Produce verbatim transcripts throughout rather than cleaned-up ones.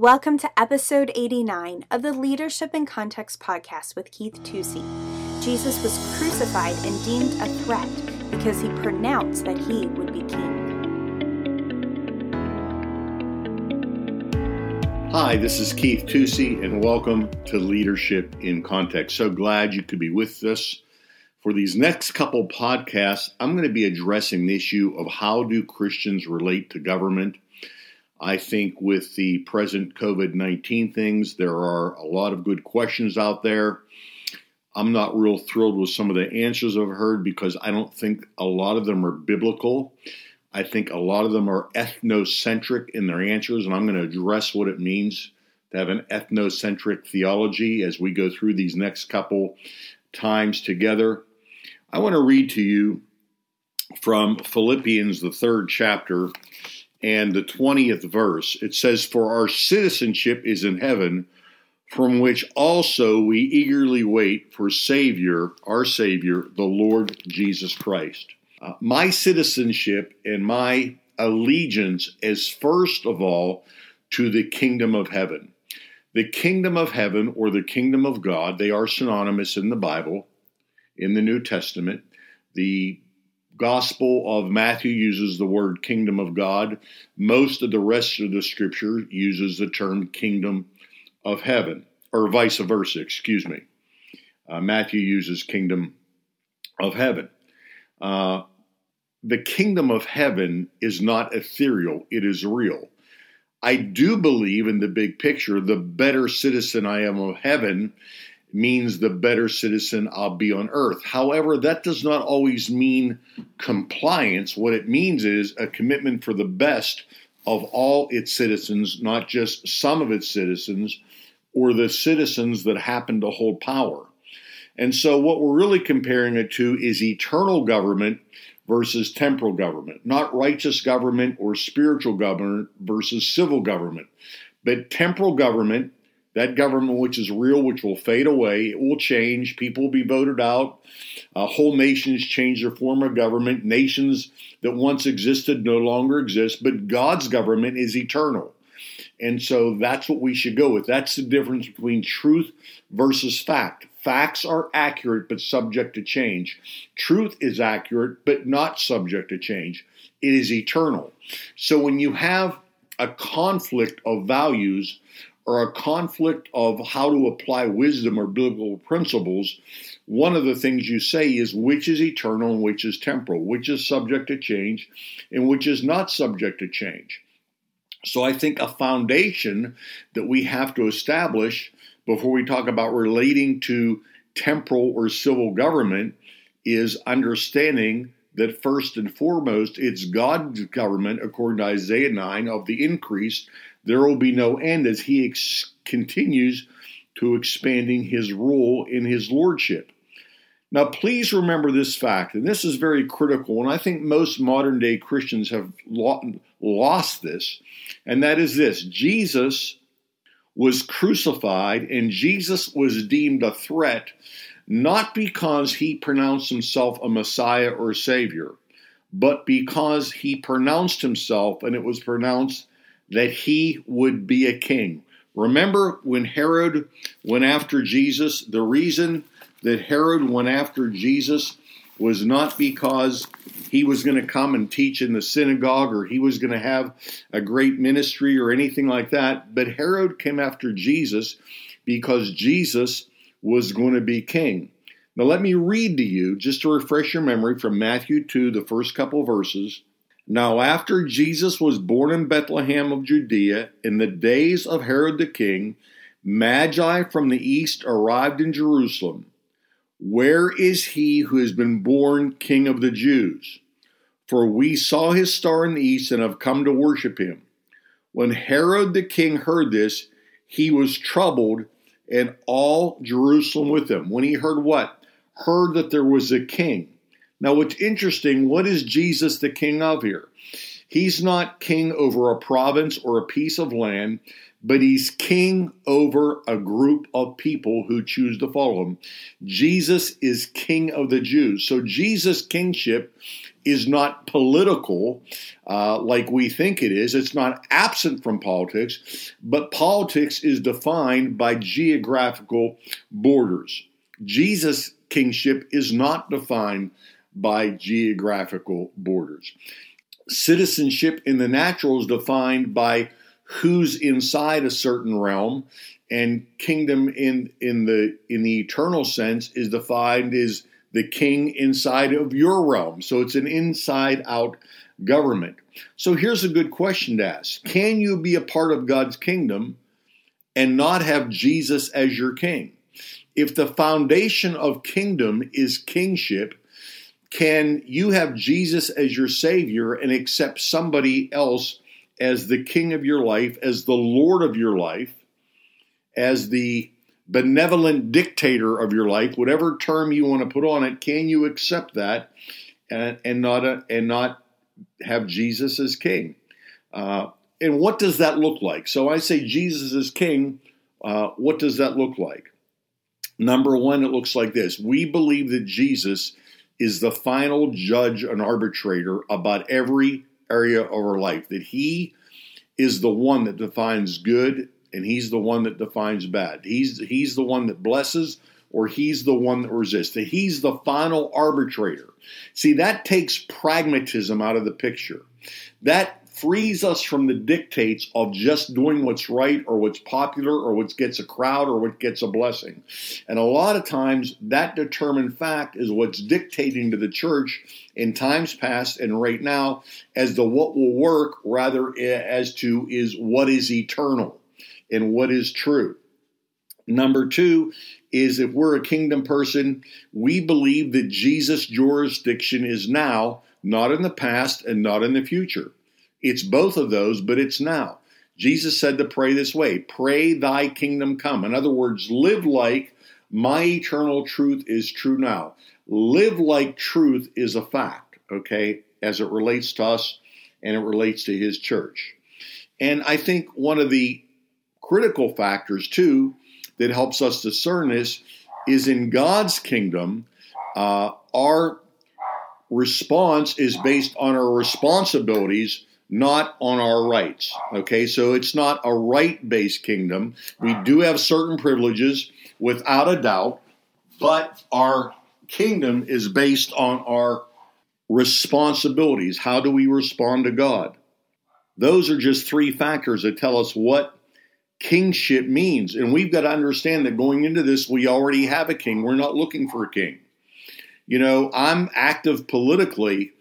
Welcome to episode eighty-nine of the Leadership in Context podcast with Keith Tucci. Jesus was crucified and deemed a threat because he pronounced that he would be king. Hi, this is Keith Tucci, and welcome to Leadership in Context. So glad you could be with us. For these next couple podcasts, I'm going to be addressing the issue of how do Christians relate to government. I think with the present COVID nineteen things, there are a lot of good questions out there. I'm not real thrilled with some of the answers I've heard because I don't think a lot of them are biblical. I think a lot of them are ethnocentric in their answers, and I'm going to address what it means to have an ethnocentric theology as we go through these next couple times together. I want to read to you from Philippians, the third chapter, and the twentieth verse. It says, "For our citizenship is in heaven, from which also we eagerly wait for Savior, our Savior, the Lord Jesus Christ." Uh, my citizenship and my allegiance is first of all to the kingdom of heaven. The kingdom of heaven or the kingdom of God, they are synonymous in the Bible, in the New Testament. The Gospel of Matthew uses the word kingdom of God. Most of the rest of the scripture uses the term kingdom of heaven, or vice versa, excuse me. Uh, Matthew uses kingdom of heaven. Uh, the kingdom of heaven is not ethereal, it is real. I do believe in the big picture, the better citizen I am of heaven means the better citizen I'll be on earth. However, that does not always mean compliance. What it means is a commitment for the best of all its citizens, not just some of its citizens, or the citizens that happen to hold power. And so what we're really comparing it to is eternal government versus temporal government, not righteous government or spiritual government versus civil government, but temporal government. That government which is real, which will fade away, it will change, people will be voted out, uh, whole nations change their form of government, nations that once existed no longer exist, but God's government is eternal. And so that's what we should go with. That's the difference between truth versus fact. Facts are accurate but subject to change. Truth is accurate but not subject to change. It is eternal. So when you have a conflict of values, or a conflict of how to apply wisdom or biblical principles, one of the things you say is which is eternal and which is temporal, which is subject to change and which is not subject to change. So I think a foundation that we have to establish before we talk about relating to temporal or civil government is understanding that first and foremost, it's God's government, according to Isaiah nine, of the increase. There will be no end as he ex- continues to expanding his rule in his lordship. Now, please remember this fact, and this is very critical, and I think most modern-day Christians have lo- lost this, and that is this. Jesus was crucified, and Jesus was deemed a threat, not because he pronounced himself a Messiah or a Savior, but because he pronounced himself, and it was pronounced that he would be a king. Remember when Herod went after Jesus, the reason that Herod went after Jesus was not because he was going to come and teach in the synagogue or he was going to have a great ministry or anything like that, but Herod came after Jesus because Jesus was going to be king. Now let me read to you, just to refresh your memory, from Matthew two, the first couple verses. "Now after Jesus was born in Bethlehem of Judea, in the days of Herod the king, Magi from the east arrived in Jerusalem. Where is he who has been born King of the Jews? For we saw his star in the east and have come to worship him. When Herod the king heard this, he was troubled, and all Jerusalem with him." When he heard what? Heard that there was a king. Now, what's interesting, what is Jesus the king of here? He's not king over a province or a piece of land, but he's king over a group of people who choose to follow him. Jesus is king of the Jews. So Jesus' kingship is not political uh, like we think it is. It's not absent from politics, but politics is defined by geographical borders. Jesus' kingship is not defined by geographical borders. Citizenship in the natural is defined by who's inside a certain realm, and kingdom in in the in the eternal sense is defined as the king inside of your realm. So it's an inside-out government. So here's a good question to ask. Can you be a part of God's kingdom and not have Jesus as your king? If the foundation of kingdom is kingship, can you have Jesus as your Savior and accept somebody else as the king of your life, as the Lord of your life, as the benevolent dictator of your life, whatever term you want to put on it? Can you accept that and, and not a, and not have Jesus as king? Uh, and what does that look like? So I say Jesus is king. Uh, what does that look like? Number one, it looks like this. We believe that Jesus is the final judge and arbitrator about every area of our life, that he is the one that defines good and he's the one that defines bad. He's, he's the one that blesses or he's the one that resists, that he's the final arbitrator. See, that takes pragmatism out of the picture. That frees us from the dictates of just doing what's right or what's popular or what gets a crowd or what gets a blessing. And a lot of times that determined fact is what's dictating to the church in times past and right now as to what will work rather as to is what is eternal and what is true. Number two is if we're a kingdom person, we believe that Jesus' jurisdiction is now, not in the past and not in the future. It's both of those, but it's now. Jesus said to pray this way, pray thy kingdom come. In other words, live like my eternal truth is true now. Live like truth is a fact, okay, as it relates to us and it relates to his church. And I think one of the critical factors, too, that helps us discern this is in God's kingdom, uh, our response is based on our responsibilities, not on our rights, okay? So it's not a right-based kingdom. We do have certain privileges, without a doubt, but our kingdom is based on our responsibilities. How do we respond to God? Those are just three factors that tell us what kingship means. And we've got to understand that going into this, we already have a king. We're not looking for a king. You know, I'm active politically,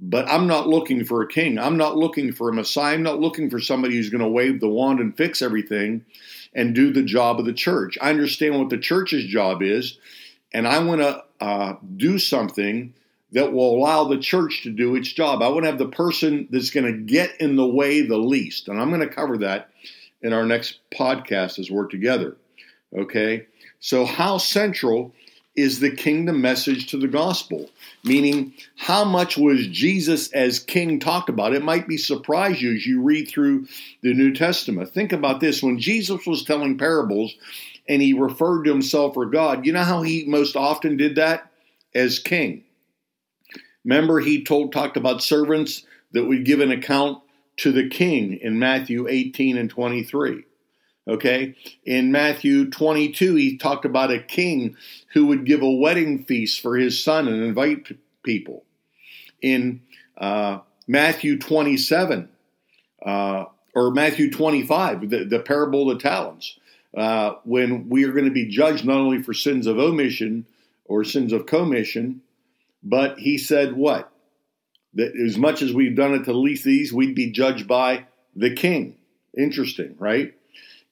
but I'm not looking for a king. I'm not looking for a Messiah. I'm not looking for somebody who's going to wave the wand and fix everything and do the job of the church. I understand what the church's job is, and I want to uh, do something that will allow the church to do its job. I want to have the person that's going to get in the way the least, and I'm going to cover that in our next podcast as we're together, okay? So how central is the kingdom message to the gospel, meaning how much was Jesus as king talked about? It might be surprise you as you read through the New Testament. Think about this. When Jesus was telling parables and he referred to himself or God, you know how he most often did that? As king. Remember, he told talked about servants that would give an account to the king in Matthew eighteen and twenty-three. Okay, in Matthew twenty-two, he talked about a king who would give a wedding feast for his son and invite p- people. In uh, Matthew twenty-seven, uh, or Matthew twenty-five, the, the parable of the talents, uh, when we are going to be judged not only for sins of omission or sins of commission, but he said what? That as much as we've done it to the least of these, we'd be judged by the king. Interesting, right?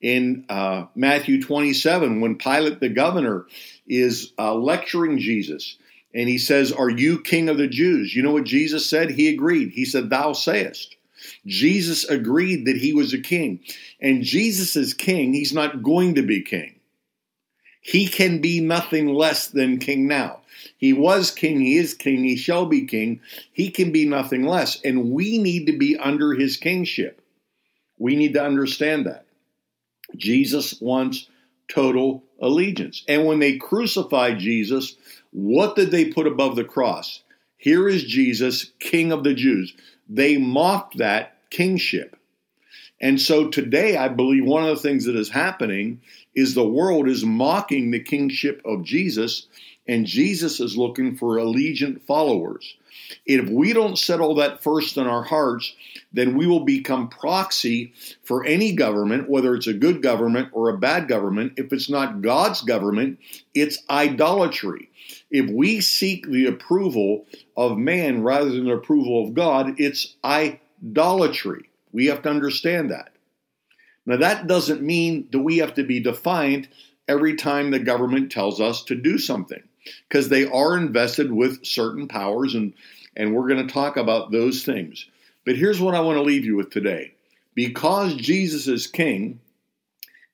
In uh, Matthew twenty-seven, when Pilate the governor is uh, lecturing Jesus, and he says, are you king of the Jews? You know what Jesus said? He agreed. He said, thou sayest. Jesus agreed that he was a king. And Jesus is king. He's not going to be king. He can be nothing less than king now. He was king, he is king, he shall be king. He can be nothing less, and we need to be under his kingship. We need to understand that. Jesus wants total allegiance. And when they crucified Jesus, what did they put above the cross? Here is Jesus, King of the Jews. They mocked that kingship. And so today, I believe one of the things that is happening is the world is mocking the kingship of Jesus, and Jesus is looking for allegiant followers. If we don't settle that first in our hearts, then we will become proxy for any government, whether it's a good government or a bad government. If it's not God's government, it's idolatry. If we seek the approval of man rather than the approval of God, it's idolatry. We have to understand that. Now, that doesn't mean that we have to be defiant every time the government tells us to do something, because they are invested with certain powers, and, and we're going to talk about those things. But here's what I want to leave you with today. Because Jesus is king,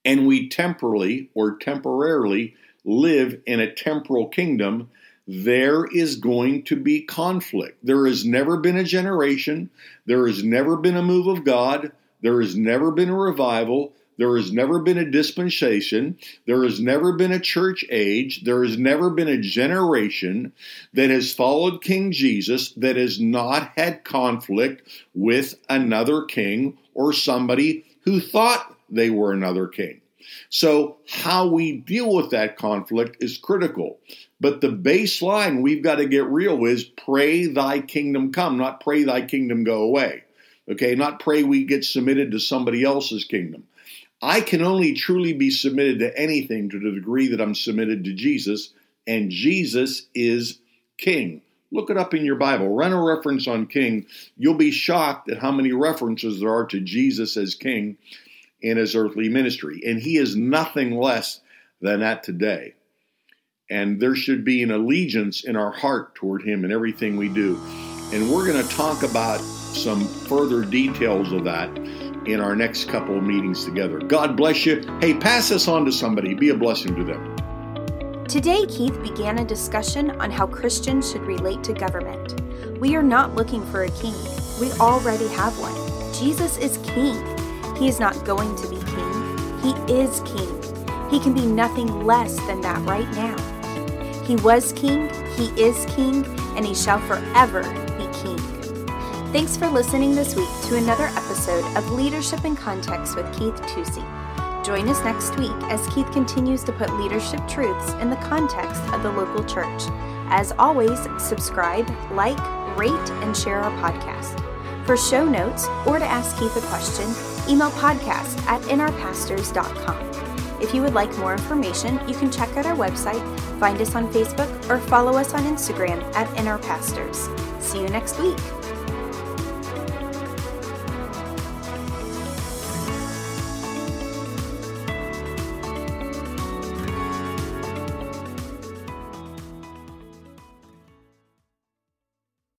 and we temporally or temporarily live in a temporal kingdom, there is going to be conflict. There has never been a generation. There has never been a move of God. There has never been a revival. There has never been a dispensation. There has never been a church age. There has never been a generation that has followed King Jesus that has not had conflict with another king or somebody who thought they were another king. So how we deal with that conflict is critical. But the baseline we've got to get real is pray thy kingdom come, not pray thy kingdom go away. Okay, not pray we get submitted to somebody else's kingdom. I can only truly be submitted to anything to the degree that I'm submitted to Jesus, and Jesus is king. Look it up in your Bible. Run a reference on king. You'll be shocked at how many references there are to Jesus as king in his earthly ministry. And he is nothing less than that today. And there should be an allegiance in our heart toward him in everything we do. And we're going to talk about some further details of that in our next couple of meetings together. God bless you. Hey, pass this on to somebody. Be a blessing to them. Today, Keith began a discussion on how Christians should relate to government. We are not looking for a king. We already have one. Jesus is king. He is not going to be king. He is king. He can be nothing less than that right now. He was king, he is king, and he shall forever be king. Thanks for listening this week to another episode of Leadership in Context with Keith Tucci. Join us next week as Keith continues to put leadership truths in the context of the local church. As always, subscribe, like, rate, and share our podcast. For show notes or to ask Keith a question, email podcast at inourpastors dot com. If you would like more information, you can check out our website, find us on Facebook, or follow us on Instagram at inourpastors. See you next week.